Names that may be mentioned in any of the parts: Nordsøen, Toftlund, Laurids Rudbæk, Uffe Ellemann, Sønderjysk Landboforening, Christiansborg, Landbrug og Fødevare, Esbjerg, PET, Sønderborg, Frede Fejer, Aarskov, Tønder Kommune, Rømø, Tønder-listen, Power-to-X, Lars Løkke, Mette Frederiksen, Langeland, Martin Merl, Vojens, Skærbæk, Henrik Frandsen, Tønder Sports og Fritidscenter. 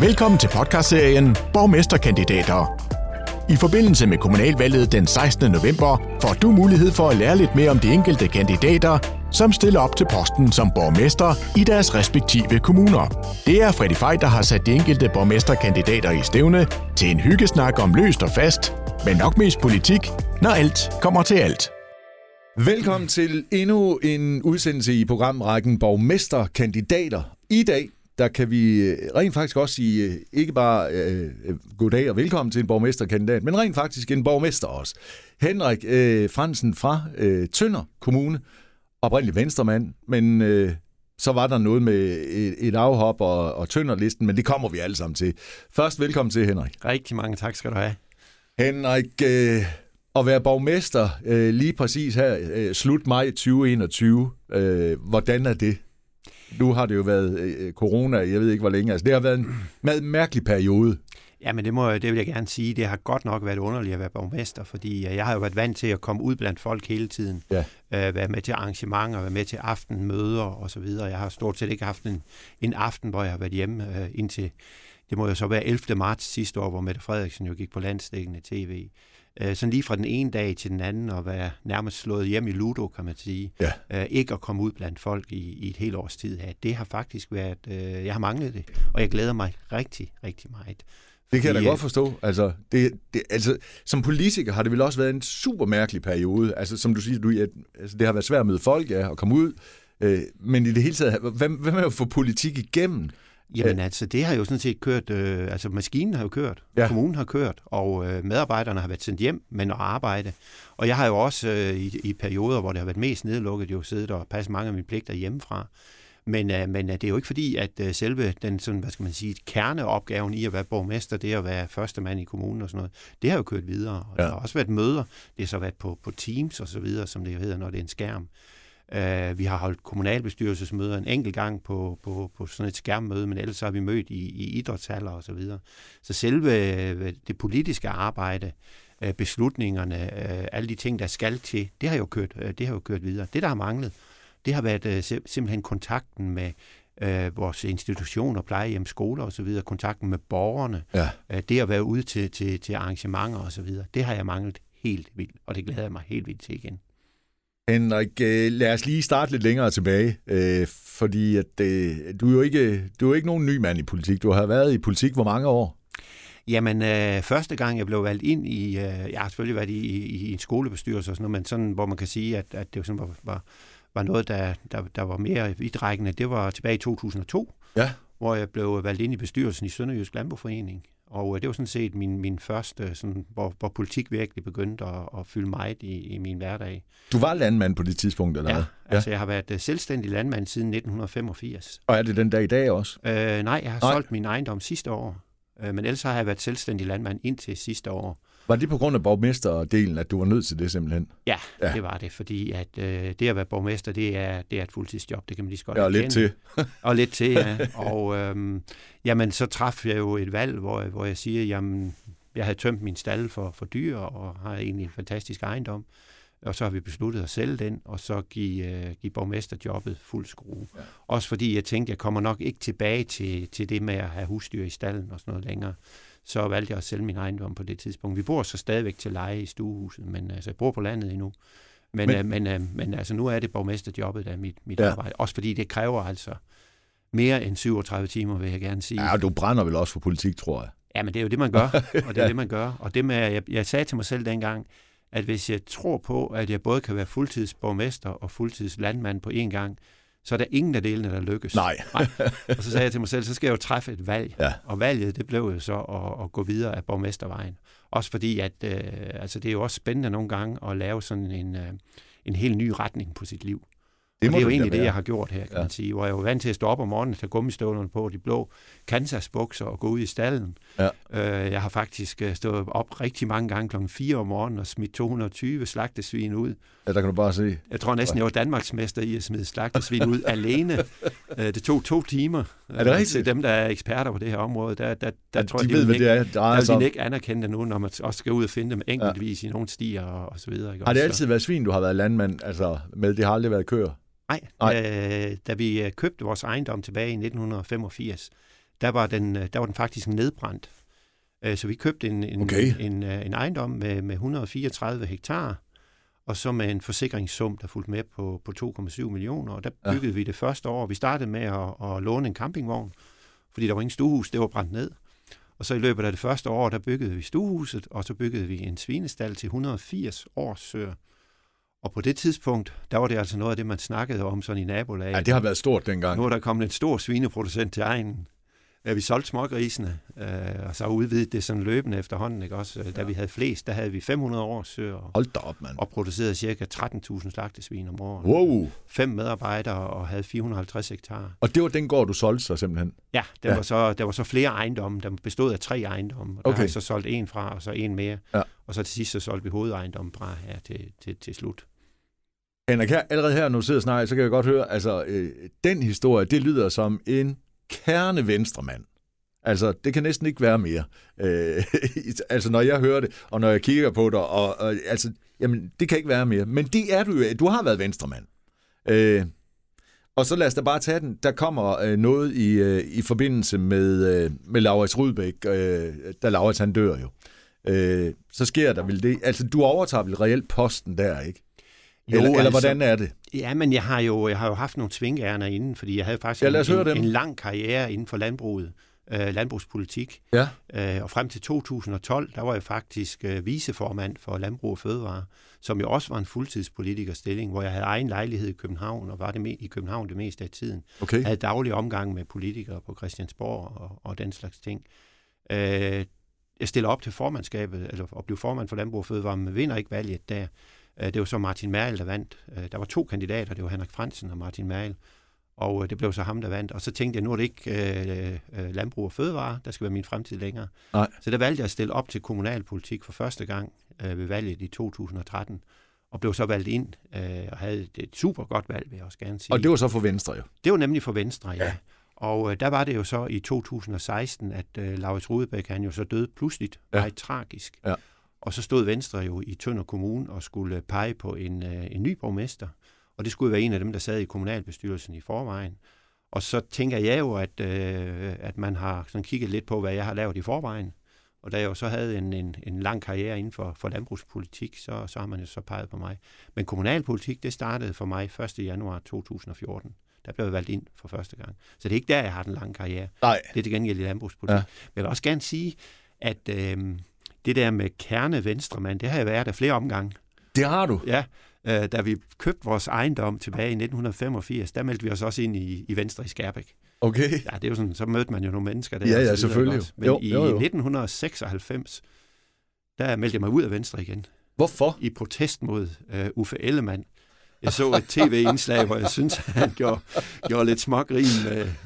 Velkommen til podcastserien Borgmesterkandidater. I forbindelse med kommunalvalget den 16. november får du mulighed for at lære lidt mere om de enkelte kandidater, som stiller op til posten som borgmester i deres respektive kommuner. Det er Frede Fejer, der har sat de enkelte borgmesterkandidater i stævne til en hyggesnak om løst og fast, men nok mest politik, når alt kommer til alt. Velkommen til endnu en udsendelse i programrækken Borgmesterkandidater. I dag der kan vi rent faktisk også sige, ikke bare goddag og velkommen til en borgmesterkandidat, men rent faktisk en borgmester også. Henrik Frandsen fra Tønder Kommune, oprindelig venstremand, men så var der noget med et afhop og Tønder-listen, men det kommer vi alle sammen til. Først velkommen til, Henrik. Rigtig mange tak skal du have. Henrik, at være borgmester lige præcis her, slut maj 2021, hvordan er det? Nu har det jo været corona, jeg ved ikke hvor længe. Altså, det har været en meget mærkelig periode. Ja, men det vil jeg gerne sige. Det har godt nok været underligt at være borgmester, fordi jeg har jo været vant til at komme ud blandt folk hele tiden. Ja. Være med til arrangementer, være med til aftenmøder og så videre. Jeg har stort set ikke haft en aften, hvor jeg har været hjemme indtil, det må jo så være 11. marts sidste år, hvor Mette Frederiksen jo gik på landsdækkende tv. Sådan lige fra den ene dag til den anden, og være nærmest slået hjem i Ludo, kan man sige. Ja. Ikke at komme ud blandt folk i et helt års tid her. Det har faktisk været, jeg har manglet det, og jeg glæder mig rigtig, rigtig meget. Det kan jeg da godt forstå. Altså, altså, som politiker har det vel også været en super mærkelig periode. Altså, som du siger, det har været svært at møde folk og komme ud. Men i det hele taget, hvad med at få politik igennem? Jamen altså, det har jo sådan set kørt, altså maskinen har jo kørt, ja. Kommunen har kørt, og medarbejderne har været sendt hjem, men at arbejde. Og jeg har jo også i perioder, hvor det har været mest nedlukket, jo siddet og passet mange af mine pligter hjemmefra. Men det er jo ikke fordi, at selve den sådan, hvad skal man sige, kerneopgaven i at være borgmester, det at være førstemand i kommunen og sådan noget, det har jo kørt videre. Og ja. Der har også været møder, det har så været på Teams og så videre, som det jo hedder, når det er en skærm. Vi har holdt kommunalbestyrelsesmøder en enkelt gang på sådan et skærmmøde, men ellers har vi mødt i idrætshaller og så videre. Så selve det politiske arbejde, beslutningerne, alle de ting, der skal til, det har jo kørt, videre. Det, der har manglet, det har været simpelthen kontakten med vores institutioner, plejehjem, skoler og så videre, kontakten med borgerne, ja. Det at være ude til arrangementer og så videre. Det har jeg manglet helt vildt, og det glæder jeg mig helt vildt til igen. Henrik, lad os lige starte lidt længere tilbage, fordi at, du er jo ikke nogen ny mand i politik. Du har været i politik hvor mange år? Jamen, første gang jeg blev valgt ind i, jeg har selvfølgelig været i en skolebestyrelse og sådan noget, men sådan, hvor man kan sige, at det sådan var noget, der var mere vidtrækkende. Det var tilbage i 2002, ja. Hvor jeg blev valgt ind i bestyrelsen i Sønderjysk Landboforening. Og det var sådan set min første, sådan, hvor politik virkelig begyndte at fylde meget i min hverdag. Du var landmand på det tidspunkt, eller hvad? Ja, altså jeg har været selvstændig landmand siden 1985. Og er det den dag i dag også? Nej, jeg har solgt min ejendom sidste år, men ellers har jeg været selvstændig landmand indtil sidste år. Var det på grund af borgmesterdelen, at du var nødt til det simpelthen? Ja. Det var det, fordi at, det at være borgmester, det er et fuldtidsjob, det kan man lige så godt erkende. Og lidt til, ja. Og jamen, så traf jeg jo et valg, hvor jeg siger, jamen, jeg havde tømt min stald for dyr, og har egentlig en fantastisk ejendom. Og så har vi besluttet at sælge den, og så give borgmesterjobbet fuld skrue. Ja. Også fordi jeg tænkte, jeg kommer nok ikke tilbage til det med at have husdyr i stallen og sådan noget længere. Så valgte jeg at sælge min ejendom på det tidspunkt. Vi bor så stadigvæk til leje i stuehuset, men altså, jeg bor på landet endnu. Men altså, nu er det borgmesterjobbet, der er mit arbejde. Også fordi det kræver altså mere end 37 timer, vil jeg gerne sige. Ja, og du brænder vel også for politik, tror jeg. Ja, men det er jo det, man gør. Og det er det, man gør. Og det med, jeg sagde til mig selv dengang, at hvis jeg tror på, at jeg både kan være fuldtidsborgmester og fuldtidslandmand på én gang, så er der ingen af delene, der lykkes. Nej. Og så sagde jeg til mig selv, så skal jeg jo træffe et valg. Ja. Og valget, det blev jo så at gå videre af borgmestervejen. Også fordi, at altså, det er jo også spændende nogle gange at lave sådan en helt ny retning på sit liv. Det er jo egentlig det, jeg har gjort her, kan man sige. Hvor jeg var vant til at stå op om morgenen, tage gummistøvlerne på, de blå Kansas-bukser og gå ud i stallen. Ja. Jeg har faktisk stået op rigtig mange gange klokken 4 om morgenen og smidt 220 slagtesvin ud. Ja, der kan du bare se. Jeg tror næsten, jeg var danmarksmester i at smide slagtesvin ud alene. Det tog 2 timer. Er det rigtigt? Dem, der er eksperter på det her område, der tror jeg, de ved, hvad det er, drejer sig om. De ikke anerkender nu, når man også skal ud og finde dem enkeltvis i nogle stier og så videre. Ikke? Har det altid været svin, du har været landmand? Altså, med det har aldrig været køer? Nej. Da vi købte vores ejendom tilbage i 1985, der var den faktisk nedbrændt. Så vi købte en ejendom med 134 hektar, og så med en forsikringssum, der fulgte med på 2,7 millioner. Og der byggede vi det første år. Vi startede med at låne en campingvogn, fordi der var ingen stuehus, det var brændt ned. Og så i løbet af det første år, der byggede vi stuehuset, og så byggede vi en svinestald til 180 års sør. Og på det tidspunkt, der var det altså noget af det, man snakkede om sådan i nabolaget. Ja, det har været stort dengang. Nu er der kommet en stor svineproducent til egnen. Vi solgte smågrisene, og så udvidede det sådan løbende efterhånden, ikke også? Da vi havde flest, der havde vi 500 års sør. Hold da op, mand. Og producerede ca. 13.000 slagtesvin om året. Wow! 5 medarbejdere og havde 450 hektar. Og det var den gård, du solgte så simpelthen? Ja, der var så flere ejendomme. Der bestod af 3 ejendomme. Og der har jeg så solgt en fra, og så en mere. Ja. Og så til sidst, så solgte vi hovedejendommen fra her til slut. Henrik, allerede her, nu sidder snart, så kan jeg godt høre, altså den historie, det lyder som en kerne venstremand. Altså, det kan næsten ikke være mere. Altså, når jeg hører det, og når jeg kigger på dig, og altså, jamen, det kan ikke være mere. Men det er du jo. Du har været venstremand. Og så lad os da bare tage den. Der kommer noget i forbindelse med Laurids Rudbæk, da Laurids han dør jo. Så sker der vel det. Altså, du overtager vel reelt posten der, ikke? Eller hvordan er det? Ja, men jeg har jo haft nogle svingærner inden, fordi jeg havde faktisk en lang karriere inden for landbruget, landbrugspolitik. Ja. Og frem til 2012, der var jeg faktisk viceformand for Landbrug og Fødevare, som jo også var en fuldtidspolitikerstilling, hvor jeg havde egen lejlighed i København, og var det i København det meste af tiden. Okay. Jeg havde daglig omgang med politikere på Christiansborg og den slags ting. Jeg stiller op til formandskabet, eller og blev formand for Landbrug og Fødevare, men vinder ikke valget der. Det var så Martin Merl, der vandt. Der var 2 kandidater, det var Henrik Frandsen og Martin Merl, og det blev så ham, der vandt. Og så tænkte jeg, nu er det ikke Landbrug og Fødevare, der skal være min fremtid længere. Nej. Så der valgte jeg at stille op til kommunalpolitik for første gang ved valget i 2013, og blev så valgt ind og havde et super godt valg, vil jeg også gerne sige. Og det var så for Venstre jo? Det var nemlig for Venstre, ja. Og der var det jo så i 2016, at Laurids Rudbæk, han jo så døde pludseligt, meget tragisk. Ja. Og så stod Venstre jo i Tønder Kommune og skulle pege på en ny borgmester. Og det skulle være en af dem, der sad i kommunalbestyrelsen i forvejen. Og så tænker jeg jo, at man har sådan kigget lidt på, hvad jeg har lavet i forvejen. Og da jeg jo så havde en lang karriere inden for landbrugspolitik, så har man jo så peget på mig. Men kommunalpolitik, det startede for mig 1. januar 2014. Der blev jeg valgt ind for første gang. Så det er ikke der, jeg har den lange karriere. Nej. Det er til gengæld i landbrugspolitik. Ja. Men jeg vil også gerne sige, at det der med kerne venstremand, det har jeg været af flere omgange. Det har du? Ja. Da vi købte vores ejendom tilbage i 1985, der meldte vi os også ind i Venstre i Skærbæk. Okay. Ja, det er jo sådan, så mødte man jo nogle mennesker der. Ja, ja, selvfølgelig. Men jo. I 1996, der meldte jeg mig ud af Venstre igen. Hvorfor? I protest mod Uffe Ellemann. Jeg så et tv-indslag, hvor jeg synes, han gjorde lidt smågrin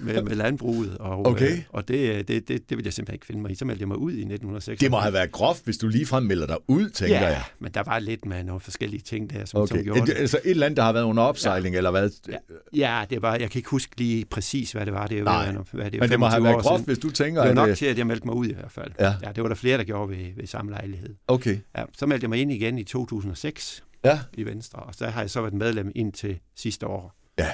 med landbruget, og, okay. Og det ville jeg simpelthen ikke finde mig i. Så meldte jeg mig ud i 1996. Det må have været groft, hvis du ligefrem melder dig ud, tænker jeg. Ja, men der var lidt med nogle forskellige ting der, som gjorde det. Altså et eller andet, der har været under opsejling, eller hvad? Ja, det var, jeg kan ikke huske lige præcis, hvad det var. Det var men det må have været groft, hvis du tænker. Det var nok til, at jeg meldte mig ud i hvert fald. Ja. Ja, det var der flere, der gjorde ved samme lejlighed. Okay. Ja, så meldte jeg mig ind igen i 2006. Ja. I Venstre, og så har jeg så været medlem indtil sidste år. Ja.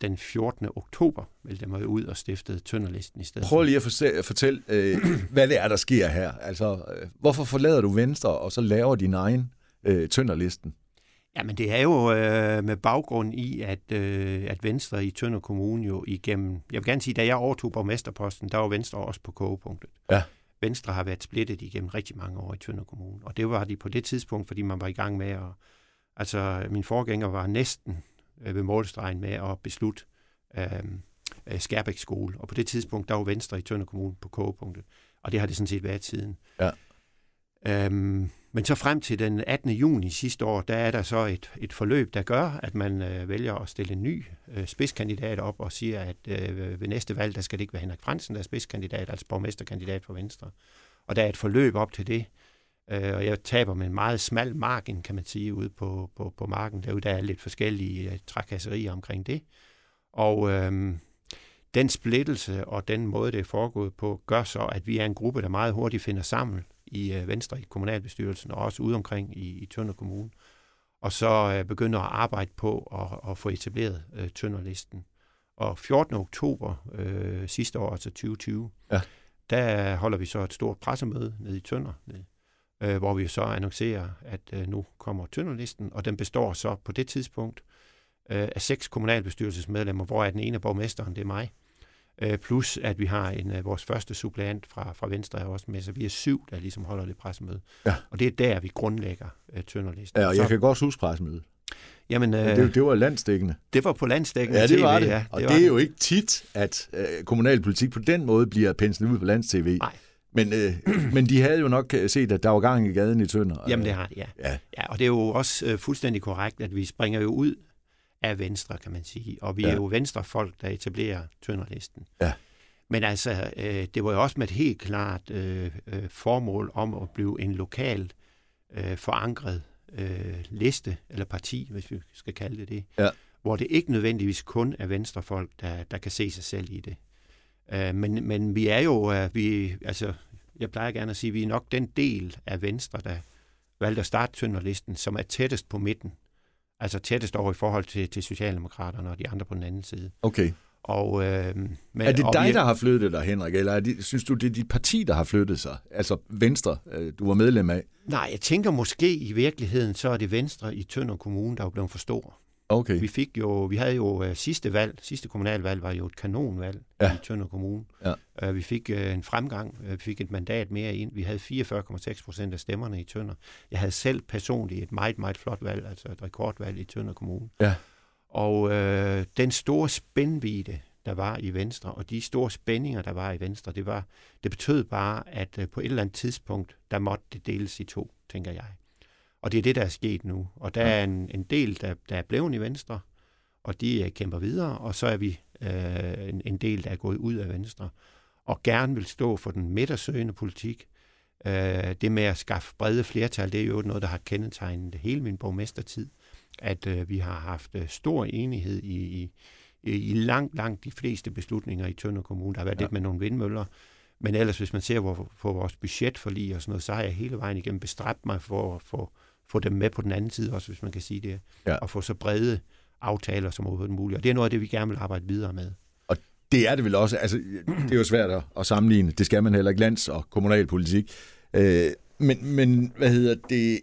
Den 14. oktober meldte jeg mig ud og stiftede Tønder-listen i stedet. Prøv lige at fortælle, hvad det er, der sker her. Altså, hvorfor forlader du Venstre, og så laver din egen Tønder-listen? Jamen, det er jo med baggrund i, at Venstre i Tønder Kommune jo igennem... Jeg vil gerne sige, da jeg overtog borgmesterposten, der var Venstre også på kogepunktet. Ja. Venstre har været splittet igennem rigtig mange år i Tønder Kommune, og det var de på det tidspunkt, fordi man var i gang med at... Altså, min forgænger var næsten ved målstregen med at beslutte Skærbæk skole, og på det tidspunkt, der var Venstre i Tønder Kommune på kogepunktet, og det har det sådan set været siden. Ja. Men så frem til den 18. juni sidste år, der er der så et forløb, der gør, at man vælger at stille en ny spidskandidat op og siger, at ved næste valg, der skal det ikke være Henrik Frandsen, der er spidskandidat, altså borgmesterkandidat for Venstre. Og der er et forløb op til det, og jeg taber med en meget smal margin, kan man sige, ude på marken. Derude der er lidt forskellige trakasserier omkring det. Og den splittelse og den måde, det er foregået på, gør så, at vi er en gruppe, der meget hurtigt finder sammen i Venstre i kommunalbestyrelsen, og også ude omkring i Tønder Kommune. Og så begynder at arbejde på at få etableret Tønder-listen. Og 14. oktober sidste år, altså 2020, ja, der holder vi så et stort pressemøde nede i Tønder, hvor vi så annoncerer, at nu kommer Tønder-listen, og den består så på det tidspunkt af 6 kommunalbestyrelsesmedlemmer, hvor er den ene af borgmesteren, det er mig. Plus at vi har vores første suppleant fra Venstre er også med, så vi er 7, der ligesom holder det pressemøde. Ja. Og det er der, vi grundlægger Tønder-listen. Ja, og jeg kan godt huske pressemødet. Jamen, det var landsdækkende. Det var på landsdækkende TV. Ja, det var det. Ja, det og var det er jo ikke tit, at kommunalpolitik på den måde bliver penslet ud på landstv. Nej. Men de havde jo nok set, at der var gang i gaden i Tønder. Jamen det har de, ja. Og det er jo også fuldstændig korrekt, at vi springer jo ud af Venstre, kan man sige. Og vi er jo Venstre-folk, der etablerer Tønder-listen. Ja. Men altså, det var jo også med et helt klart formål om at blive en lokal forankret liste, eller parti, hvis vi skal kalde det, ja, hvor det ikke nødvendigvis kun er Venstrefolk, der kan se sig selv i det. Men vi er jo, altså, jeg plejer gerne at sige, vi er nok den del af Venstre, der valgte at starte Tønder-listen, som er tættest på midten. Altså tættest over i forhold til Socialdemokraterne og de andre på den anden side. Okay. Og, er det dig, der har flyttet dig, Henrik, eller synes du, det er dit parti, der har flyttet sig? Altså Venstre, du var medlem af? Nej, jeg tænker måske i virkeligheden, så er det Venstre i Tønder Kommune, der er blevet for stor. Okay. Vi havde jo sidste kommunalvalg var jo et kanonvalg i Tønder Kommune. Ja. Vi fik en fremgang, vi fik et mandat mere ind. Vi havde 44,6% af stemmerne i Tønder. Jeg havde selv personligt et meget, meget flot valg, altså et rekordvalg i Tønder Kommune. Ja. Og den store spændvidde, der var i Venstre, og de store spændinger, der var i Venstre, det betød bare, at på et eller andet tidspunkt, der måtte det deles i to, tænker jeg. Og det er det, der er sket nu. Og der er en del, der er blevet i Venstre, og de kæmper videre, og så er vi en del, der er gået ud af Venstre, og gerne vil stå for den midtersøgende politik. Det med at skaffe brede flertal, det er jo noget, der har kendetegnet hele min borgmestertid, at vi har haft stor enighed i langt de fleste beslutninger i Tønder Kommune. Der har været lidt med nogle vindmøller, men ellers hvis man ser på vores budgetforlig og sådan noget, så har jeg hele vejen igennem bestræbt mig for at få dem med på den anden side også, hvis man kan sige det, og få så brede aftaler som overhovedet muligt. Og det er noget af det, vi gerne vil arbejde videre med. Og det er det vel også, altså det er jo svært at sammenligne, det skal man heller ikke, lands- og kommunalpolitik. Men hvad hedder det...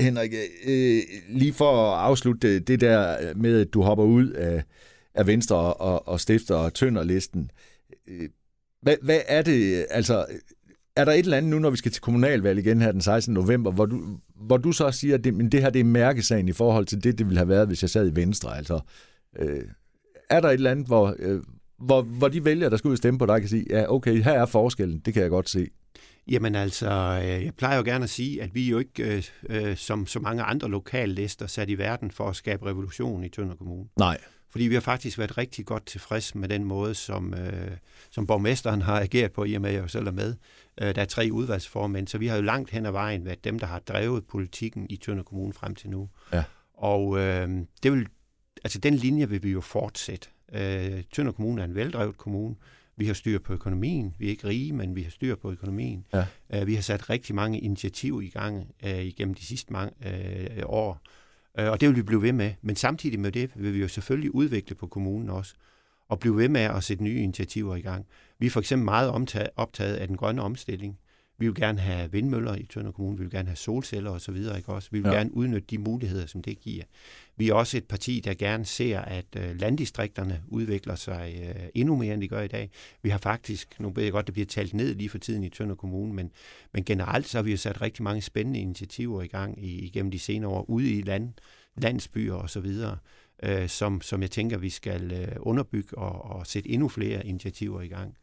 Henrik, lige for at afslutte det der med, at du hopper ud af Venstre og stifter Tønder-listen. Hvad er det, altså, er der et eller andet nu, når vi skal til kommunalvalg igen her den 16. november, hvor du så siger, at det her det er mærkesagen i forhold til det ville have været, hvis jeg sad i Venstre? Altså, er der et eller andet, hvor de vælgere, der skal ud og stemme på dig, kan sige, ja, okay, her er forskellen, det kan jeg godt se? Jamen altså, jeg plejer jo gerne at sige, at vi jo ikke, som så mange andre lokale lister, sat i verden for at skabe revolution i Tønder Kommune. Nej. Fordi vi har faktisk været rigtig godt tilfreds med den måde, som borgmesteren har ageret på, i og med jeg jo selv er med. Der er 3 udvalgsformænd, så vi har jo langt hen ad vejen været dem, der har drevet politikken i Tønder Kommune frem til nu. Ja. Og den linje vil vi jo fortsætte. Tønder Kommune er en veldrevet kommune. Vi har styr på økonomien. Vi er ikke rige, men vi har styr på økonomien. Ja. Vi har sat rigtig mange initiativer i gang igennem de sidste mange år, og det vil vi blive ved med. Men samtidig med det vil vi jo selvfølgelig udvikle på kommunen også, og blive ved med at sætte nye initiativer i gang. Vi er for eksempel meget optaget af den grønne omstilling. Vi vil gerne have vindmøller i Tønder Kommune, vi vil gerne have solceller osv. Ikke også? Vi vil gerne udnytte de muligheder, som det giver. Vi er også et parti, der gerne ser, at landdistrikterne udvikler sig endnu mere, end de gør i dag. Vi har faktisk, nu ved jeg godt, det bliver talt ned lige for tiden i Tønder Kommune, men generelt så har vi jo sat rigtig mange spændende initiativer i gang igennem de senere år, ude i landsbyer osv., som jeg tænker, vi skal underbygge og sætte endnu flere initiativer i gang.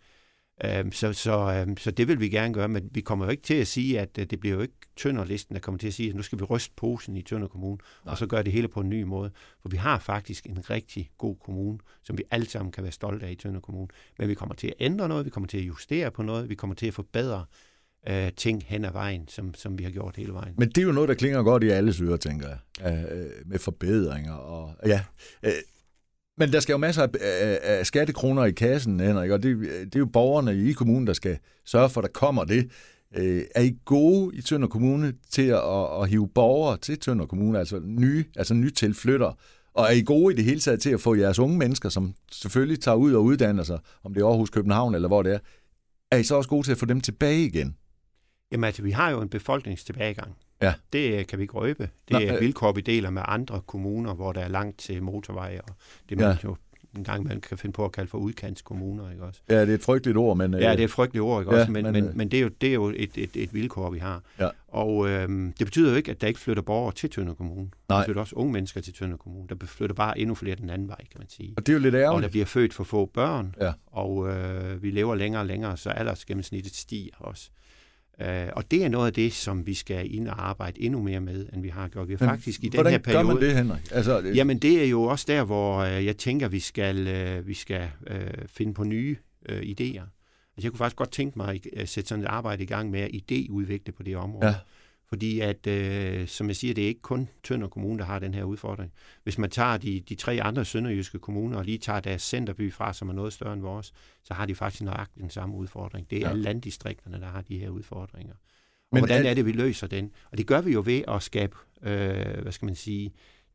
Så det vil vi gerne gøre, men vi kommer jo ikke til at sige, at det bliver jo ikke Tønder-listen, der kommer til at sige, at nu skal vi ryste posen i Tønder Kommune, og så gøre det hele på en ny måde. For vi har faktisk en rigtig god kommune, som vi alle sammen kan være stolte af i Tønder Kommune. Men vi kommer til at ændre noget, vi kommer til at justere på noget, vi kommer til at forbedre ting hen ad vejen, som vi har gjort hele vejen. Men det er jo noget, der klinger godt i alle ører, tænker jeg, med forbedringer og... Men der skal jo masser af skattekroner i kassen, Henrik, og det er jo borgerne i kommunen, der skal sørge for, at der kommer det. Er I gode i Tønder Kommune til at hive borgere til Tønder Kommune, altså nye tilflytter, Og er I gode i det hele taget til at få jeres unge mennesker, som selvfølgelig tager ud og uddanner sig, om det er Aarhus, København eller hvor det er, er I så også gode til at få dem tilbage igen? Jamen altså, vi har jo en befolkningstilbagegang. Ja. Det kan vi ikke røbe. Det er vilkår, vi deler med andre kommuner, hvor der er langt til motorveje, og det man jo en gang man kan finde på at kalde for udkantskommuner, ikke også? Ja, det er et frygteligt ord, men... Ja, det er et frygteligt ord, ikke også? Men det er jo et vilkår, vi har. Ja. Og det betyder jo ikke, at der ikke flytter borgere til Tønder Kommune. Nej. Der flytter også unge mennesker til Tønder Kommune. Der flytter bare endnu flere den anden vej, kan man sige. Og det er jo lidt ærgerligt. Og der bliver født for få børn, og vi lever længere og længere, så aldersgennemsnittet stiger også. Og det er noget af det, som vi skal ind og arbejde endnu mere med, end vi har gjort. Men faktisk i den her periode. Hvordan gør man det, Henrik? Altså, jamen det er jo også der, hvor jeg tænker, vi skal finde på nye idéer. Altså jeg kunne faktisk godt tænke mig at sætte sådan et arbejde i gang med at idéudvikle på det område. Ja. Fordi at, som jeg siger, det er ikke kun Tønder Kommune, der har den her udfordring. Hvis man tager de tre andre sønderjyske kommuner og lige tager deres centerby fra, som er noget større end vores, så har de faktisk nøjagtigt den samme udfordring. Det er alle landdistrikterne, der har de her udfordringer. Og hvordan er det, vi løser den? Og det gør vi jo ved at skabe,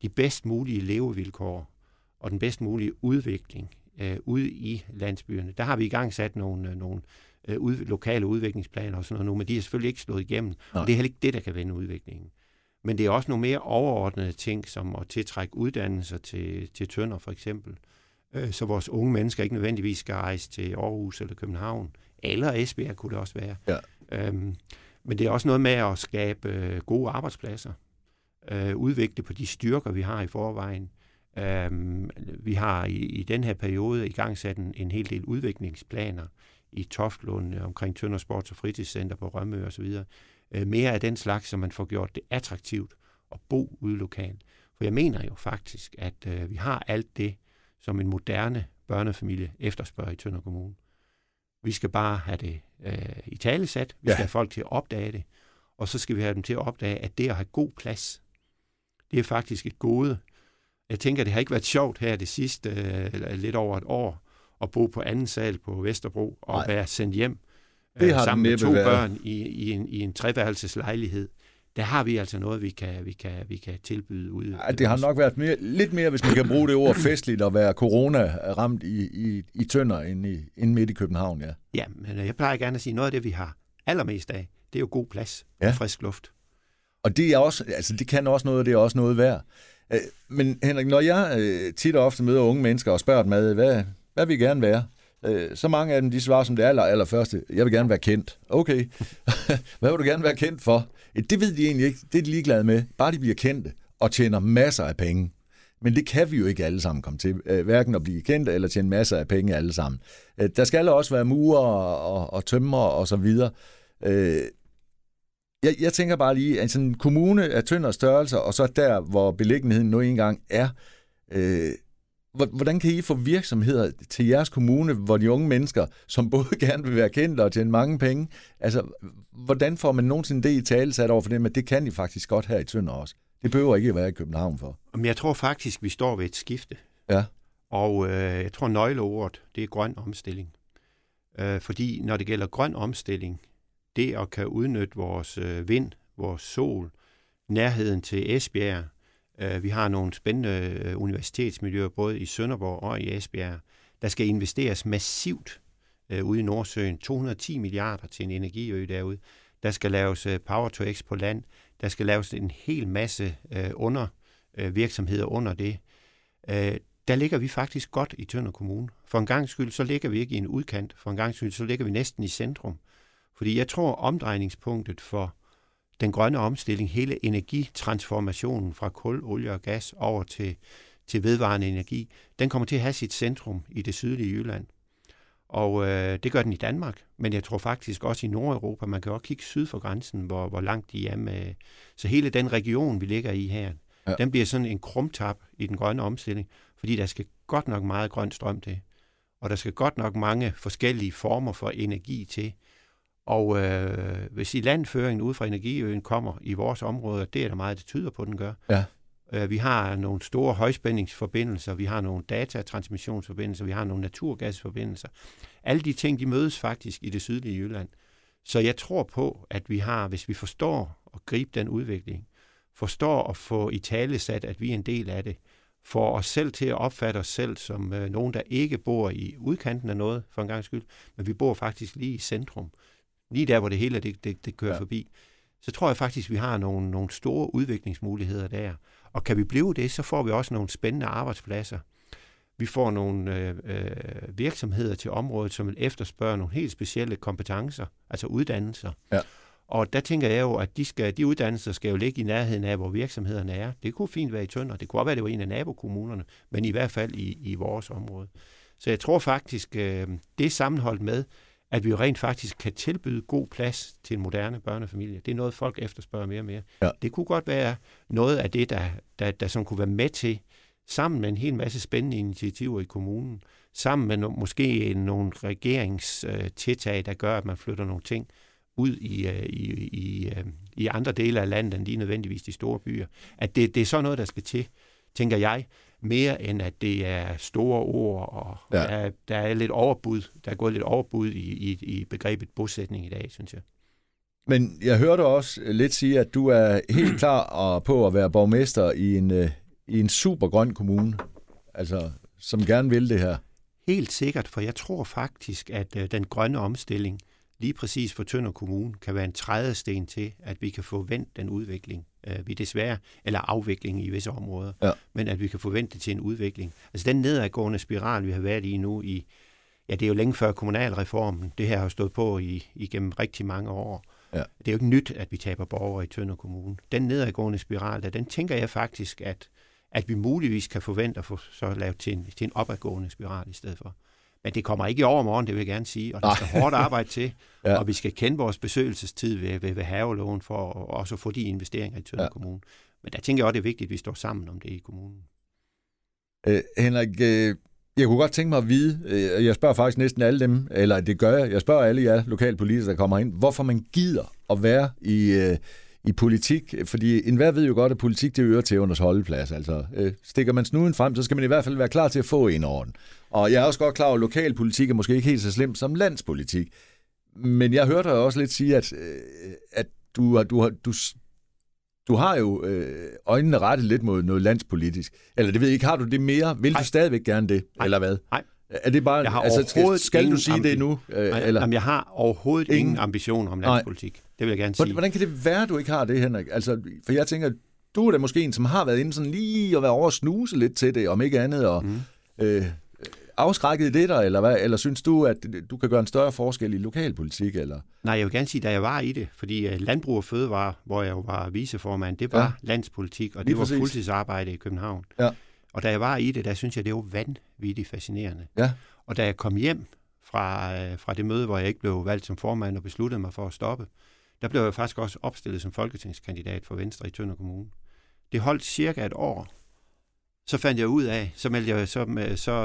de bedst mulige levevilkår og den bedst mulige udvikling ude i landsbyerne. Der har vi i gang sat nogle lokale udviklingsplaner og sådan noget nu, men de er selvfølgelig ikke slået igennem, og det er heller ikke det, der kan vende udviklingen. Men det er også nogle mere overordnede ting, som at tiltrække uddannelser til Tønder for eksempel, så vores unge mennesker ikke nødvendigvis skal rejse til Aarhus eller København, eller Esbjerg kunne det også være. Ja. Men det er også noget med at skabe gode arbejdspladser, udvikle på de styrker, vi har i forvejen. Vi har i den her periode i gang sat en hel del udviklingsplaner i Toftlund, omkring Tønder Sports og Fritidscenter på Rømø og så videre. Mere af den slags, som man får gjort det attraktivt at bo ude lokalt. For jeg mener jo faktisk, at vi har alt det, som en moderne børnefamilie efterspørger i Tønder Kommune. Vi skal bare have det i talesat, vi skal have folk til at opdage det, og så skal vi have dem til at opdage, at det at have god plads, det er faktisk et gode. Jeg tænker, det har ikke været sjovt her det sidste, lidt over et år, at bo på anden sal på Vesterbro og være sendt hjem sammen med to børn i en treværelseslejlighed. Der har vi altså noget, vi kan tilbyde ude. Ja, det har nok været lidt mere, hvis man kan bruge det ord, festligt at være corona-ramt i Tønder end midt i København. Ja. Ja, men jeg plejer gerne at sige, noget af det, vi har allermest af, det er jo god plads og frisk luft. Og det er også, altså det kan også noget, og det er også noget værd. Men Henrik, når jeg tit og ofte møder unge mennesker og spørger dem, hvad vil I gerne være? Så mange af dem, de svarer som det allerførste, jeg vil gerne være kendt. Okay, hvad vil du gerne være kendt for? Det ved de egentlig ikke, det er de ligeglade med. Bare de bliver kendte og tjener masser af penge. Men det kan vi jo ikke alle sammen komme til, hverken at blive kendt eller tjene masser af penge alle sammen. Der skal også være murer og tømrer og så videre. Jeg tænker bare lige, at sådan en kommune af Tønders størrelser, og så der, hvor beliggenheden nu engang er, hvordan kan I få virksomheder til jeres kommune, hvor de unge mennesker, som både gerne vil være kendte og tjene mange penge, altså, hvordan får man nogensinde det i tale sat over for dem, at det kan de faktisk godt her i Tønder også? Det behøver ikke at være i København for. Men jeg tror faktisk, vi står ved et skifte. Ja. Og jeg tror, nøgleordet, det er grøn omstilling. Fordi når det gælder grøn omstilling, det at kan udnytte vores vind, vores sol, nærheden til Esbjerg. Vi har nogle spændende universitetsmiljøer, både i Sønderborg og i Esbjerg. Der skal investeres massivt ude i Nordsøen. 210 milliarder til en energiø derude. Der skal laves Power-to-X på land. Der skal laves en hel masse virksomheder under det. Der ligger vi faktisk godt i Tønder Kommune. For en gang skyld, så ligger vi ikke i en udkant. For en gang skyld, så ligger vi næsten i centrum. Fordi jeg tror, omdrejningspunktet for den grønne omstilling, hele energitransformationen fra kul, olie og gas over til vedvarende energi, den kommer til at have sit centrum i det sydlige Jylland. Og det gør den i Danmark, men jeg tror faktisk også i Nordeuropa, man kan også kigge syd for grænsen, hvor langt de er med. Så hele den region, vi ligger i her, den bliver sådan en krumtap i den grønne omstilling, fordi der skal godt nok meget grøn strøm til, og der skal godt nok mange forskellige former for energi til. Og hvis ilandføringen ud fra energiøen kommer i vores områder, det er der meget, det tyder på, den gør. Ja. Vi har nogle store højspændingsforbindelser, vi har nogle datatransmissionsforbindelser, vi har nogle naturgasforbindelser. Alle de ting, de mødes faktisk i det sydlige Jylland. Så jeg tror på, at vi har, hvis vi forstår at gribe den udvikling, forstår at få i tale sat, at vi er en del af det, får os selv til at opfatte os selv som nogen, der ikke bor i udkanten af noget, for en gang skyld, men vi bor faktisk lige i centrum, lige der, hvor det hele det kører forbi, så tror jeg faktisk, vi har nogle store udviklingsmuligheder der. Og kan vi blive det, så får vi også nogle spændende arbejdspladser. Vi får nogle virksomheder til området, som vil efterspørge nogle helt specielle kompetencer, altså uddannelser. Ja. Og der tænker jeg jo, at de uddannelser skal jo ligge i nærheden af, hvor virksomhederne er. Det kunne fint være i Tønder, det kunne også være, det var en af nabokommunerne, men i hvert fald i vores område. Så jeg tror faktisk, det er sammenholdt med, at vi jo rent faktisk kan tilbyde god plads til en moderne børnefamilie. Det er noget, folk efterspørger mere og mere. Ja. Det kunne godt være noget af det, der som kunne være med til, sammen med en hel masse spændende initiativer i kommunen, sammen med måske nogle regeringstiltag, der gør, at man flytter nogle ting ud i andre dele af landet, end lige nødvendigvis de store byer. At det er sådan noget, der skal til, tænker jeg, mere end at det er store ord, og der er lidt overbud. Der er gået lidt overbud i begrebet bosætning i dag, synes jeg. Men jeg hørte også lidt sige, at du er helt klar på at være borgmester i en supergrøn kommune, altså, som gerne vil det her. Helt sikkert, for jeg tror faktisk, at den grønne omstilling, lige præcis for Tønder Kommune, kan være en trædesten til, at vi kan forvente den udvikling, vi desværre, eller afvikling i visse områder, men at vi kan forvente det til en udvikling. Altså den nedadgående spiral, vi har været i nu i, det er jo længe før kommunalreformen, det her har stået på igennem rigtig mange år. Ja. Det er jo ikke nyt, at vi taber borgere i Tønder Kommune. Den nedadgående spiral, den tænker jeg faktisk, at vi muligvis kan forvente at få så lavet til en opadgående spiral i stedet for. Men det kommer ikke i overmorgen, det vil jeg gerne sige, og der skal hårdt arbejde til, og vi skal kende vores besøgelsestid ved havelån for at også få de investeringer i Tønder Kommune. Men der tænker jeg også, det er vigtigt, at vi står sammen om det i kommunen. Henrik, jeg kunne godt tænke mig at vide, jeg spørger faktisk næsten alle dem, eller det gør jeg spørger alle jer lokalpolitikere, der kommer ind, hvorfor man gider at være i politik, fordi enhver ved jo godt, at politik det øger til unders holdeplads. Altså, stikker man snuden frem, så skal man i hvert fald være klar til at få en orden. Og jeg er også godt klar over, at lokalpolitik er måske ikke helt så slemt som landspolitik. Men jeg hørte også lidt sige, at du har jo øjnene rettet lidt mod noget landspolitisk. Eller det ved jeg ikke, har du det mere? Vil du stadigvæk gerne det, eller hvad? Nej. Er det bare, jeg har overhovedet skal du sige det nu? Eller? Jamen, jeg har overhovedet ingen ambition om landspolitik. Nej. Det vil jeg gerne sige. Hvordan kan det være, at du ikke har det, Henrik? Altså, for jeg tænker, du er da måske en, som har været inde sådan lige og været over at snuse lidt til det, om ikke andet, og afskrækket det der, eller hvad? Eller synes du, at du kan gøre en større forskel i lokalpolitik, eller? Nej, jeg vil gerne sige, da jeg var i det, fordi Landbrug og Fødevare, hvor jeg jo var viceformand, det var landspolitik, og det var fuldtidsarbejde i København. Ja. Og da jeg var i det, der synes jeg, det var vanvittigt fascinerende. Ja. Og da jeg kom hjem fra det møde, hvor jeg ikke blev valgt som formand og besluttede mig for at stoppe, der blev jeg faktisk også opstillet som folketingskandidat for Venstre i Tønder Kommune. Det holdt cirka et år. Så fandt jeg ud af,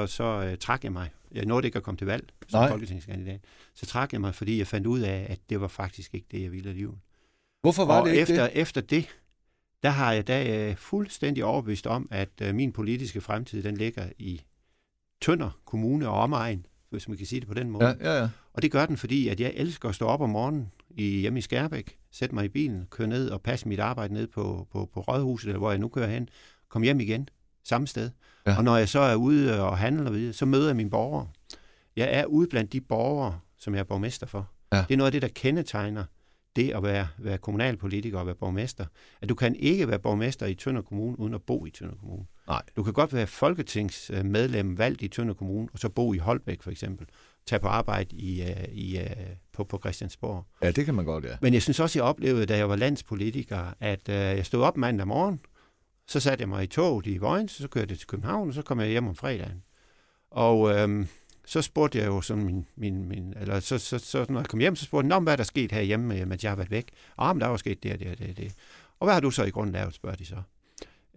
så trak jeg mig. Jeg nåede ikke at komme til valg som folketingskandidat. Så trak jeg mig, fordi jeg fandt ud af, at det var faktisk ikke det, jeg ville i livet. Hvorfor var og det ikke efter, det? Efter det, der har jeg da fuldstændig overbevist om, at min politiske fremtid, den ligger i Tønder Kommune og omegn, hvis man kan sige det på den måde. Ja, ja, ja. Og det gør den, fordi at jeg elsker at stå op om morgenen hjemme i Skærbæk, sætte mig i bilen, køre ned og passe mit arbejde ned på rådhuset, eller hvor jeg nu kører hen, komme hjem igen, samme sted. Ja. Og når jeg så er ude og handler, så møder jeg mine borgere. Jeg er ude blandt de borgere, som jeg er borgmester for. Ja. Det er noget af det, der kendetegner det at være kommunalpolitiker og være borgmester. At du kan ikke være borgmester i Tønder Kommune, uden at bo i Tønder Kommune. Nej. Du kan godt være folketingsmedlem valgt i Tønder Kommune, og så bo i Holbæk for eksempel. Tag på arbejde på Christiansborg. Ja, det kan man godt, ja. Men jeg synes også, jeg oplevede, da jeg var landspolitiker, at jeg stod op mandag morgen, så satte jeg mig i toget i Vojens, så kørte jeg til København, og så kom jeg hjem om fredagen. Og så spurgte jeg jo sådan min, når jeg kom hjem, så spurgte jeg, hvad er der sket herhjemme, mens jeg har været væk? Men der var sket det. Og hvad har du så i grunden lavet, spørger de så.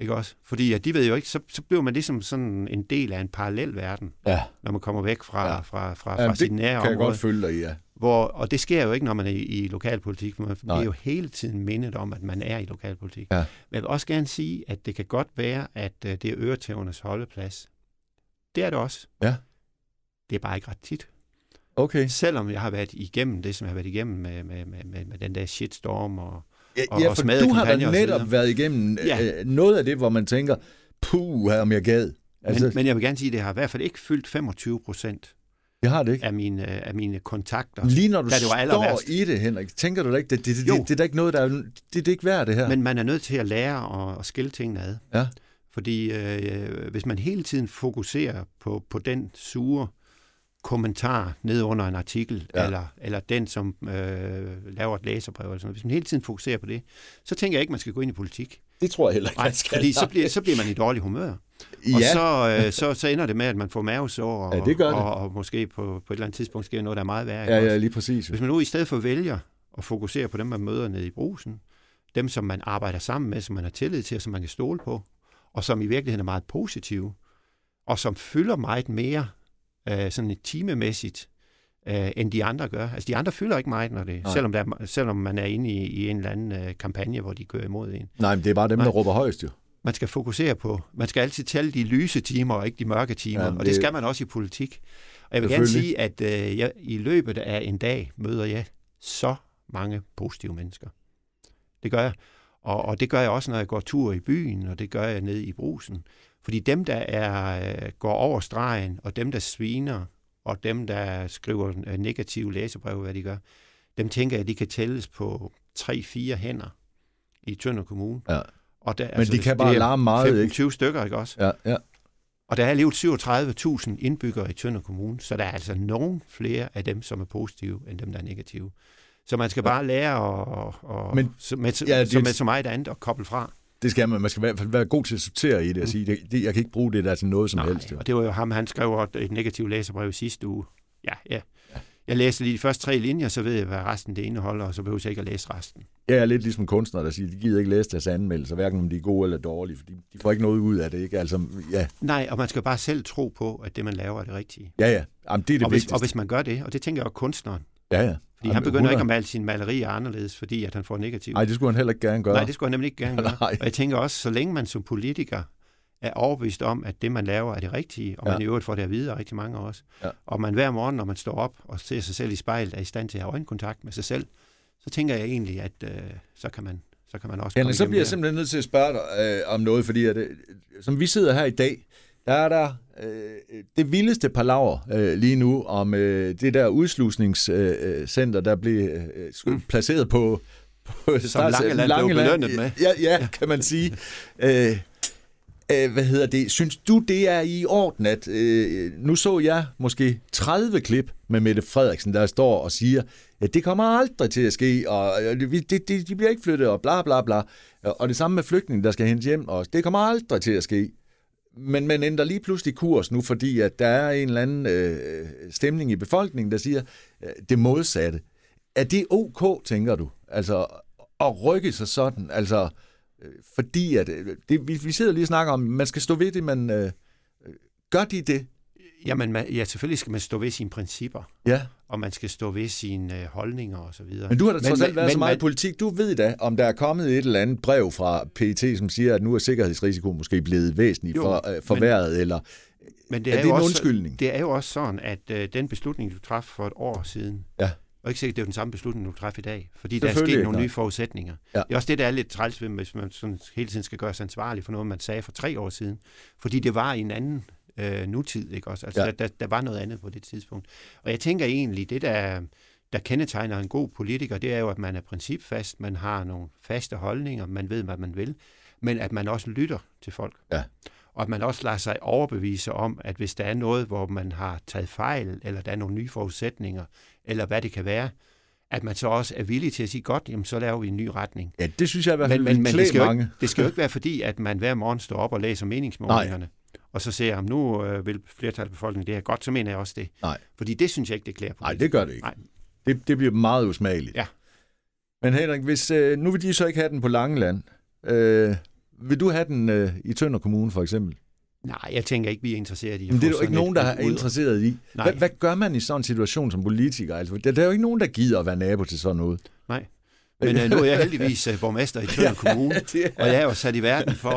Ikke også? Fordi de ved jo ikke, så bliver man ligesom sådan en del af en parallel verden, når man kommer væk fra sit nære område. Det kan jeg godt følge dig i, ja. Og det sker jo ikke, når man er i lokalpolitik, for man bliver jo hele tiden mindet om, at man er i lokalpolitik. Ja. Men jeg vil også gerne sige, at det kan godt være, at det er øretævernes holdeplads. Det er det også. Ja. Det er bare ikke ret tit. Okay. Selvom jeg har været igennem det, som jeg har været igennem med den der shitstorm og for du har da netop været igennem noget af det, hvor man tænker, puh, om jeg gad. Altså, men jeg vil gerne sige, at det har i hvert fald ikke fyldt 25%. Jeg har det ikke. Af mine kontakter. Lige når du står i det, Henrik, tænker du da ikke, det er da ikke noget, det er ikke værd det her. Men man er nødt til at lære at skille tingene ad. Ja. Fordi hvis man hele tiden fokuserer på den sure kommentar ned under en artikel, ja, eller den, som laver et læserbrev, eller sådan. Hvis man hele tiden fokuserer på det, så tænker jeg ikke, man skal gå ind i politik. Det tror jeg heller ikke. Nej, fordi så bliver man i dårlig humør. Ja. Og så ender det med, at man får mavesår, og, ja, det gør det. Og måske på et eller andet tidspunkt sker noget, der er meget værre. Ja, lige præcis. Hvis man nu i stedet for vælger at fokusere på dem, man møder nede i brusen, dem, som man arbejder sammen med, som man har tillid til, og som man kan stole på, og som i virkeligheden er meget positive, og som fylder meget mere sådan timemæssigt, end de andre gør. Altså, de andre fylder ikke meget, når det, selvom man er inde i en eller anden kampagne, hvor de kører imod en. Nej, men det er bare dem, der råber højst, jo. Man skal fokusere på, man skal altid tælle de lyse timer, og ikke de mørke timer, og det skal man også i politik. Og jeg vil gerne sige, at jeg, i løbet af en dag møder jeg så mange positive mennesker. Det gør jeg. Og det gør jeg også, når jeg går tur i byen, og det gør jeg ned i brusen. Fordi dem, der går over stregen, og dem, der sviner, og dem, der skriver negative læserbrev, hvad de gør, dem tænker jeg, de kan tælles på 3-4 hænder i Tønder Kommune. Ja. Og der, men altså, de kan bare larme meget, ikke? 20 stykker, ikke også? Ja, ja. Og der er levet 37.000 indbyggere i Tønder Kommune, så der er altså nogen flere af dem, som er positive, end dem, der er negative. Så man skal bare lære så meget andet at koble fra. Det skal man. Man skal i hvert fald være god til at sortere i det og sige, jeg kan ikke bruge det der til noget som helst. Jo. Og det var jo ham, han skrev et negativt læserbrev sidste uge. Ja. Jeg læste lige de første 3 linjer, så ved jeg, hvad resten det indeholder, og så behøver jeg ikke at læse resten. Jeg er lidt ligesom kunstnere, der siger, de gider ikke læse deres anmeldelser, hverken om de er gode eller dårlige, for de får ikke noget ud af det, ikke? Altså, ja. Nej, og man skal bare selv tro på, at det, man laver, er det rigtige. Ja. Jamen, det er det vigtigste. Og hvis man gør det, og det tænker jeg også kunstneren. Ja. Fordi han begynder ikke at male sine malerier anderledes, fordi at han får negativt. Nej, det skulle han heller ikke gerne gøre. Nej, det skulle han nemlig ikke gerne gøre. Og jeg tænker også, så længe man som politiker er overbevist om, at det, man laver, er det rigtige, og man i øvrigt får det at vide, og rigtig mange også. Ja. Og man hver morgen, når man står op og ser sig selv i spejlet, er i stand til at have øjenkontakt med sig selv, så tænker jeg egentlig, at så kan man også... Henrik, så bliver jeg simpelthen nødt til at spørge dig om noget, fordi at, som vi sidder her i dag, der er der det vildeste palaver lige nu om det der udslusningscenter, der blev placeret på som Langeland blev belønnet med. Ja, kan man sige. Hvad hedder det? Synes du, det er i orden, at nu så jeg måske 30 klip med Mette Frederiksen, der står og siger, at det kommer aldrig til at ske, og de bliver ikke flyttet, og bla bla bla. Og det samme med flygtninge, der skal hentes hjem, og det kommer aldrig til at ske. Men man ændrer lige pludselig kurs nu, fordi at der er en eller anden stemning i befolkningen, der siger det modsatte. Er det ok, tænker du? Altså at rykke sig sådan, altså... Fordi at vi sidder lige og snakker om, man skal stå ved det, man gør det. Jamen, selvfølgelig skal man stå ved sine principper, og man skal stå ved sine holdninger og så videre. Men du har da trods alt været så meget i politik. Du ved da, om der er kommet et eller andet brev fra PET, som siger, at nu er sikkerhedsrisikoen måske blevet væsentligt forværret, eller men det er det en undskyldning? Det er jo også sådan, at den beslutning, du traf for et år siden, og ikke sikkert, det er den samme beslutning, du træffer i dag, fordi der er sket nogle nye forudsætninger. Ja. Det er også det, der er lidt træls ved, hvis man sådan hele tiden skal gøre sig ansvarlig for noget, man sagde for 3 år siden, fordi det var i en anden nutid, ikke også? Altså, der var noget andet på det tidspunkt. Og jeg tænker egentlig, det der kendetegner en god politiker, det er jo, at man er principfast, man har nogle faste holdninger, man ved, hvad man vil, men at man også lytter til folk. Ja. Og at man også lader sig overbevise om, at hvis der er noget, hvor man har taget fejl, eller der er nogle nye forudsætninger, eller hvad det kan være, at man så også er villig til at sige, godt, jamen, så laver vi en ny retning. Ja, det synes jeg i hvert fald, men det skal jo ikke være fordi, at man hver morgen står op og læser meningsmålingerne, og så siger, at nu vil flertallet af befolkningen det her godt, så mener jeg også det. Nej. Fordi det synes jeg ikke, det klæder på. Nej, det gør det ikke. Nej. Det bliver meget usmageligt. Ja. Men Henrik, hvis, nu vil de så ikke have den på Langeland, vil du have den i Tønder Kommune, for eksempel? Nej, jeg tænker ikke, vi er interesseret i. Men det er jo ikke nogen, der er interesseret i. Hvad gør man i sådan en situation som politiker? Altså, der er jo ikke nogen, der gider at være nabo til sådan noget. Nej, men nu er jeg heldigvis borgmester i Tønder Kommune, og jeg er jo sat i verden for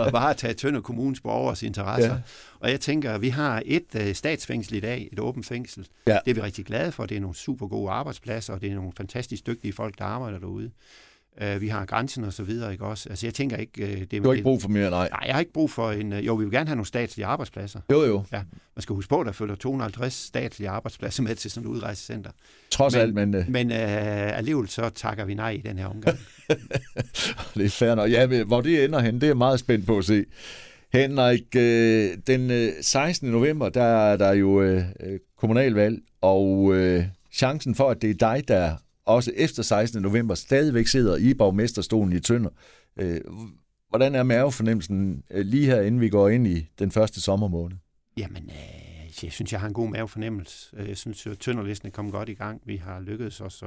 at varetage Tønder Kommunes borgers interesser. Ja. Og jeg tænker, vi har et statsfængsel i dag, et åbent fængsel. Ja. Det er vi rigtig glade for. Det er nogle super gode arbejdspladser, og det er nogle fantastisk dygtige folk, der arbejder derude. Vi har grænsen og så videre, ikke også? Altså, jeg tænker ikke... Du har ikke brug for mere, nej. Nej, jeg har ikke brug for en... Jo, vi vil gerne have nogle statslige arbejdspladser. Jo. Ja, man skal huske på, at der følger 250 statslige arbejdspladser med til sådan et udrejsecenter. Trods alt, men... Men alligevel så takker vi nej i den her omgang. Det er fair nok. Ja, hvor det ender hen, det er meget spændt på at se. Henrik, den 16. november, der er der jo kommunalvalg, og chancen for, at det er dig, der også efter 16. november stadigvæk sidder i borgmesterstolen i Tønder. Hvordan er mavefornemmelsen lige her, inden vi går ind i den første sommermåned? Jamen, jeg synes, jeg har en god mavefornemmelse. Jeg synes, at Tønder-listen er kommet godt i gang. Vi har lykkedes os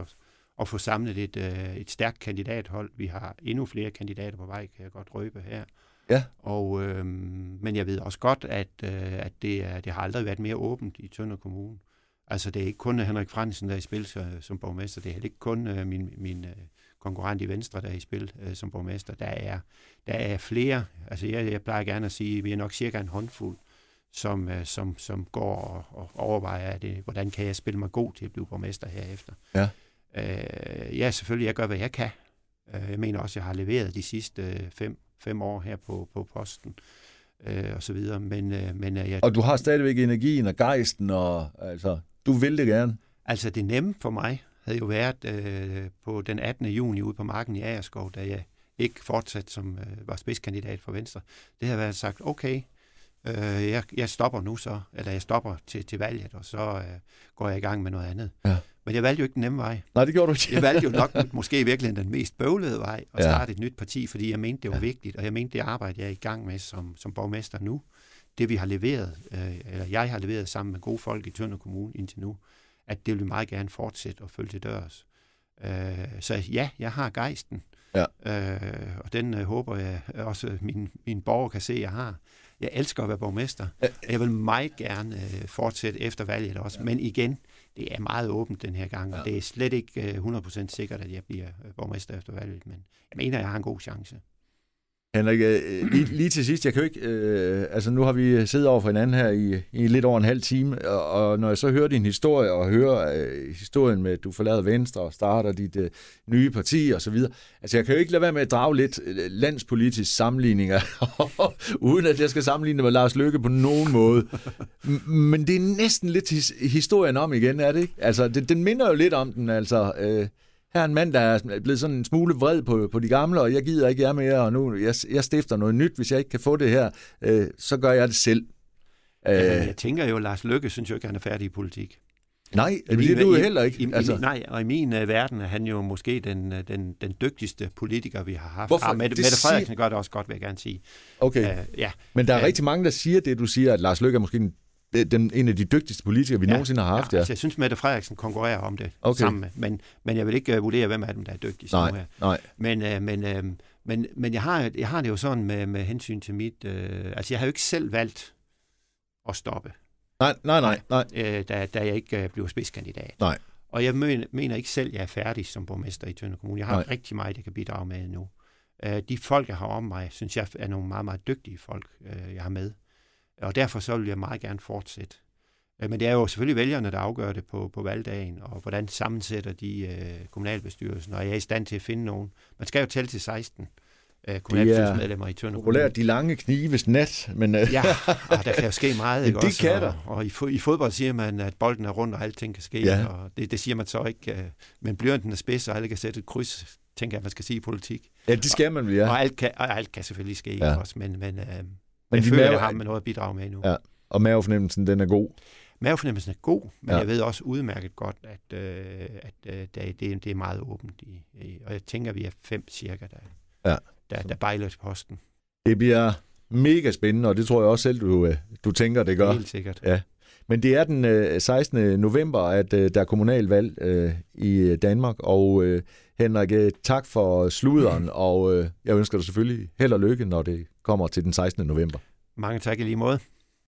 at få samlet et stærkt kandidathold. Vi har endnu flere kandidater på vej, kan jeg godt røbe her. Ja. Og, men jeg ved også godt, at det har aldrig været mere åbent i Tønder Kommune. Altså, det er ikke kun Henrik Frandsen, der er i spil som borgmester. Det er heller ikke kun min konkurrent i Venstre, der er i spil som borgmester. Der er flere. Altså, jeg plejer gerne at sige, at vi er nok cirka en håndfuld, som går og overvejer, hvordan kan jeg spille mig god til at blive borgmester herefter. Ja, selvfølgelig, jeg gør, hvad jeg kan. Jeg mener også, at jeg har leveret de sidste fem år her på posten. Og så videre, men jeg... Og du har stadigvæk energien og gejsten, og altså, du vil det gerne. Altså, det nemme for mig havde jo været på den 18. juni ude på marken i Aarskov, da jeg ikke fortsat som var spidskandidat for Venstre. Det havde været sagt, okay, jeg stopper nu så, eller jeg stopper til valget, og så går jeg i gang med noget andet. Ja. Men jeg valgte jo ikke den nemme vej. Nej, det gjorde du ikke. Jeg valgte jo nok måske i virkeligheden den mest bøvlede vej at starte et nyt parti, fordi jeg mente, det var vigtigt, og jeg mente, det arbejde, jeg er i gang med som borgmester nu, det vi har leveret, eller jeg har leveret sammen med gode folk i Tønder Kommune indtil nu, at det vil vi meget gerne fortsætte og følge til dørs. Så ja, jeg har gejsten, og den håber jeg også, mine borgere kan se, at jeg har. Jeg elsker at være borgmester, og jeg vil meget gerne fortsætte efter valget også, men igen, det er meget åbent den her gang, og det er slet ikke 100% sikkert, at jeg bliver borgmester efter valget, men jeg mener, jeg har en god chance. Henrik, lige til sidst, jeg kan jo ikke... altså, nu har vi siddet over for hinanden her i lidt over en halv time, og når jeg så hører din historie, og hører historien med, at du forlader Venstre og starter dit nye parti og så videre, altså, jeg kan jo ikke lade være med at drage lidt landspolitisk sammenligninger, uden at jeg skal sammenligne med Lars Løkke på nogen måde. Men det er næsten lidt historien om igen, er det ikke? Altså, den minder jo lidt om den, altså... Her er en mand, der er blevet sådan en smule vred på de gamle, og jeg gider ikke jer mere, og nu jeg stifter noget nyt. Hvis jeg ikke kan få det her, så gør jeg det selv. Jamen, jeg tænker jo, Lars Løkke synes jo ikke, han er færdig i politik. Nej, det er du heller ikke. Altså. Nej, og i min verden er han jo måske den dygtigste politiker, vi har haft. Hvorfor? Mette Frederiksen gør det også godt, vil jeg gerne sige. Okay, men der er rigtig mange, der siger det, du siger, at Lars Løkke er måske en af de dygtigste politikere, vi nogensinde har haft. Ja. Altså, jeg synes, Mette Frederiksen konkurrerer om det sammen med, men jeg vil ikke vurdere, hvem af dem, der er dygtigst nu her. Nej. Men jeg har det jo sådan med hensyn til mit... altså, jeg har jo ikke selv valgt at stoppe. Nej. Da jeg ikke blev spidskandidat. Nej. Og jeg mener ikke selv, at jeg er færdig som borgmester i Tønder Kommune. Jeg har rigtig meget, jeg kan bidrage med nu. De folk, jeg har om mig, synes jeg er nogle meget, meget dygtige folk, jeg har med. Og derfor så vil jeg meget gerne fortsætte. Men det er jo selvfølgelig vælgerne, der afgør det på valgdagen, og hvordan sammensætter de kommunalbestyrelsen, og jeg er i stand til at finde nogen. Man skal jo tælle til 16 kommunalbestyrelsesmedlemmer i Tønder Kommune. Det er de lange knives net, men... Ja, der kan jo ske meget, ikke også? Kan og i fodbold siger man, at bolden er rundt, og alting kan ske, og det siger man så ikke. Men blyanten er spids, og alle kan sætte et kryds, tænker jeg, man skal sige i politik. Ja, det skal man vel, ja. Og alt kan selvfølgelig ske, også, men jeg føler, jeg har med noget at bidrage med endnu. Ja. Og mavefornemmelsen, den er god? Mavefornemmelsen er god, men jeg ved også udmærket godt, at det er meget åbent. Og jeg tænker, vi er 5 cirka, der bejler til posten. Det bliver mega spændende, og det tror jeg også selv, du tænker, det gør. Helt sikkert. Ja. Men det er den 16. november, at der er kommunalvalg i Danmark, og Henrik, tak for sluderen, og jeg ønsker dig selvfølgelig held og lykke, når det kommer til den 16. november. Mange tak i lige måde.